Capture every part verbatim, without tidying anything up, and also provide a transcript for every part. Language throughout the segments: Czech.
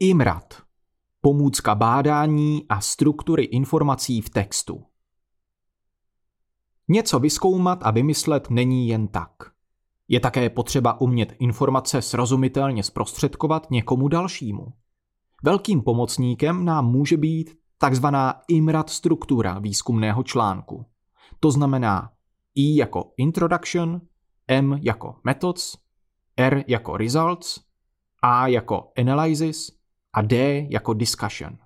I M R A D – pomůcka bádání a struktury informací v textu. Něco vyzkoumat a vymyslet není jen tak. Je také potřeba umět informace srozumitelně zprostředkovat někomu dalšímu. Velkým pomocníkem nám může být takzvaná I M R A D struktura výzkumného článku. To znamená I jako Introduction, M jako Methods, R jako Results, A jako Analysis a D jako Discussion.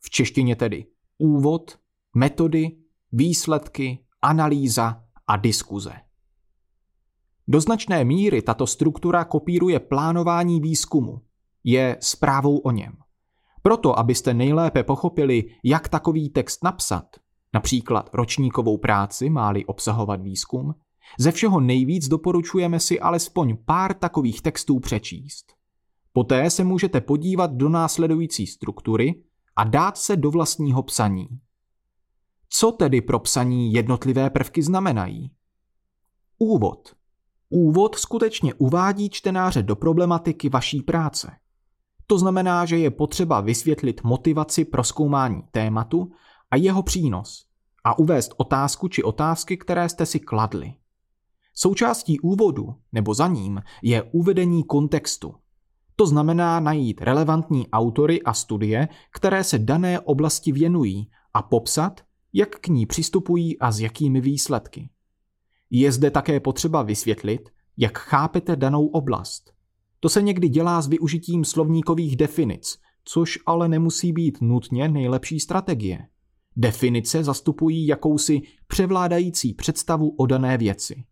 V češtině tedy úvod, metody, výsledky, analýza a diskuze. Do značné míry tato struktura kopíruje plánování výzkumu, je zprávou o něm. Proto, abyste nejlépe pochopili, jak takový text napsat, například ročníkovou práci má-li obsahovat výzkum, ze všeho nejvíc doporučujeme si alespoň pár takových textů přečíst. Poté se můžete podívat do následující struktury a dát se do vlastního psaní. Co tedy pro psaní jednotlivé prvky znamenají? Úvod. Úvod skutečně uvádí čtenáře do problematiky vaší práce. To znamená, že je potřeba vysvětlit motivaci pro zkoumání tématu a jeho přínos a uvést otázku či otázky, které jste si kladli. Součástí úvodu, nebo za ním, je uvedení kontextu. To znamená najít relevantní autory a studie, které se dané oblasti věnují, a popsat, jak k ní přistupují a s jakými výsledky. Je zde také potřeba vysvětlit, jak chápete danou oblast. To se někdy dělá s využitím slovníkových definic, což ale nemusí být nutně nejlepší strategie. Definice zastupují jakousi převládající představu o dané věci.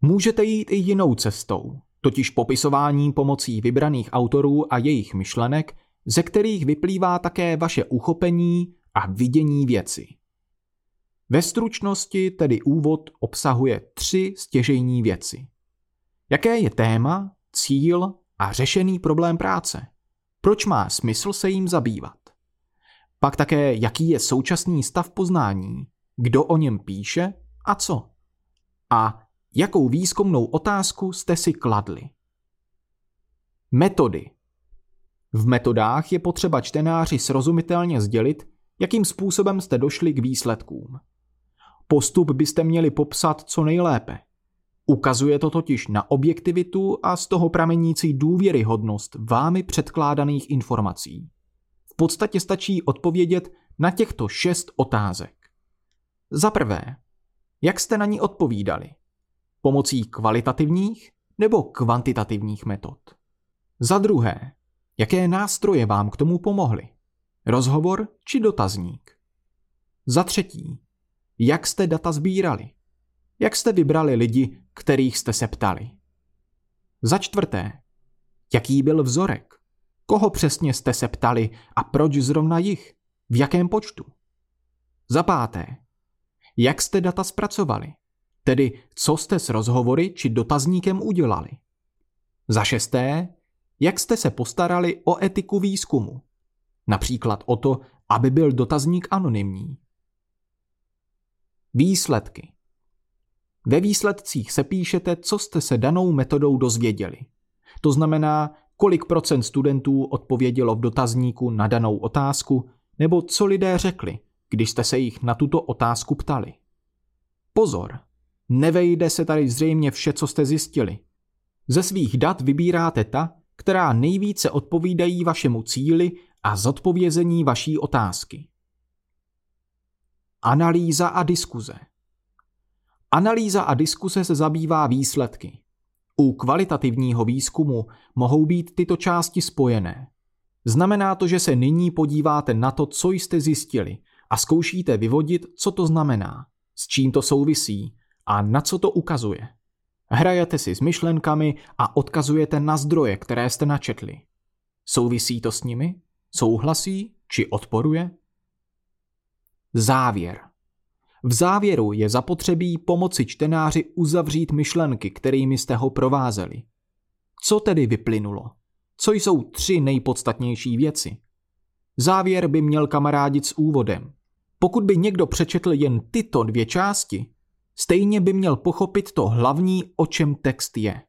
Můžete jít i jinou cestou, totiž popisování pomocí vybraných autorů a jejich myšlenek, ze kterých vyplývá také vaše uchopení a vidění věci. Ve stručnosti tedy úvod obsahuje tři stěžejní věci. Jaké je téma, cíl a řešený problém práce? Proč má smysl se jím zabývat? Pak také, jaký je současný stav poznání, kdo o něm píše a co? A jakou výzkumnou otázku jste si kladli? Metody. V metodách je potřeba čtenáři srozumitelně sdělit, jakým způsobem jste došli k výsledkům. Postup byste měli popsat co nejlépe. Ukazuje to totiž na objektivitu a z toho pramenící důvěryhodnost vámi předkládaných informací. V podstatě stačí odpovědět na těchto šest otázek. Za prvé, jak jste na ní odpovídali? Pomocí kvalitativních nebo kvantitativních metod? Za druhé, jaké nástroje vám k tomu pomohly? Rozhovor či dotazník? Za třetí, jak jste data sbírali? Jak jste vybrali lidi, kterých jste se ptali? Za čtvrté, jaký byl vzorek? Koho přesně jste se ptali a proč zrovna jich? V jakém počtu? Za páté, jak jste data zpracovali? Tedy co jste s rozhovory či dotazníkem udělali? Za šesté, jak jste se postarali o etiku výzkumu? Například o to, aby byl dotazník anonymní. Výsledky. Ve výsledcích se píšete, co jste se danou metodou dozvěděli. To znamená, kolik procent studentů odpovědělo v dotazníku na danou otázku, nebo co lidé řekli, když jste se jich na tuto otázku ptali. Pozor, nevejde se tady zřejmě vše, co jste zjistili. Ze svých dat vybíráte ta, která nejvíce odpovídají vašemu cíli a zodpovězení vaší otázky. Analýza a diskuze. Analýza a diskuse se zabývá výsledky. U kvalitativního výzkumu mohou být tyto části spojené. Znamená to, že se nyní podíváte na to, co jste zjistili, a zkoušíte vyvodit, co to znamená, s čím to souvisí a na co to ukazuje. Hrajete si s myšlenkami a odkazujete na zdroje, které jste načetli. Souvisí to s nimi? Souhlasí či odporuje? Závěr. V závěru je zapotřebí pomoci čtenáři uzavřít myšlenky, kterými jste ho provázeli. Co tedy vyplynulo? Co jsou tři nejpodstatnější věci? Závěr by měl kamarádit s úvodem. Pokud by někdo přečetl jen tyto dvě části, stejně by měl pochopit to hlavní, o čem text je.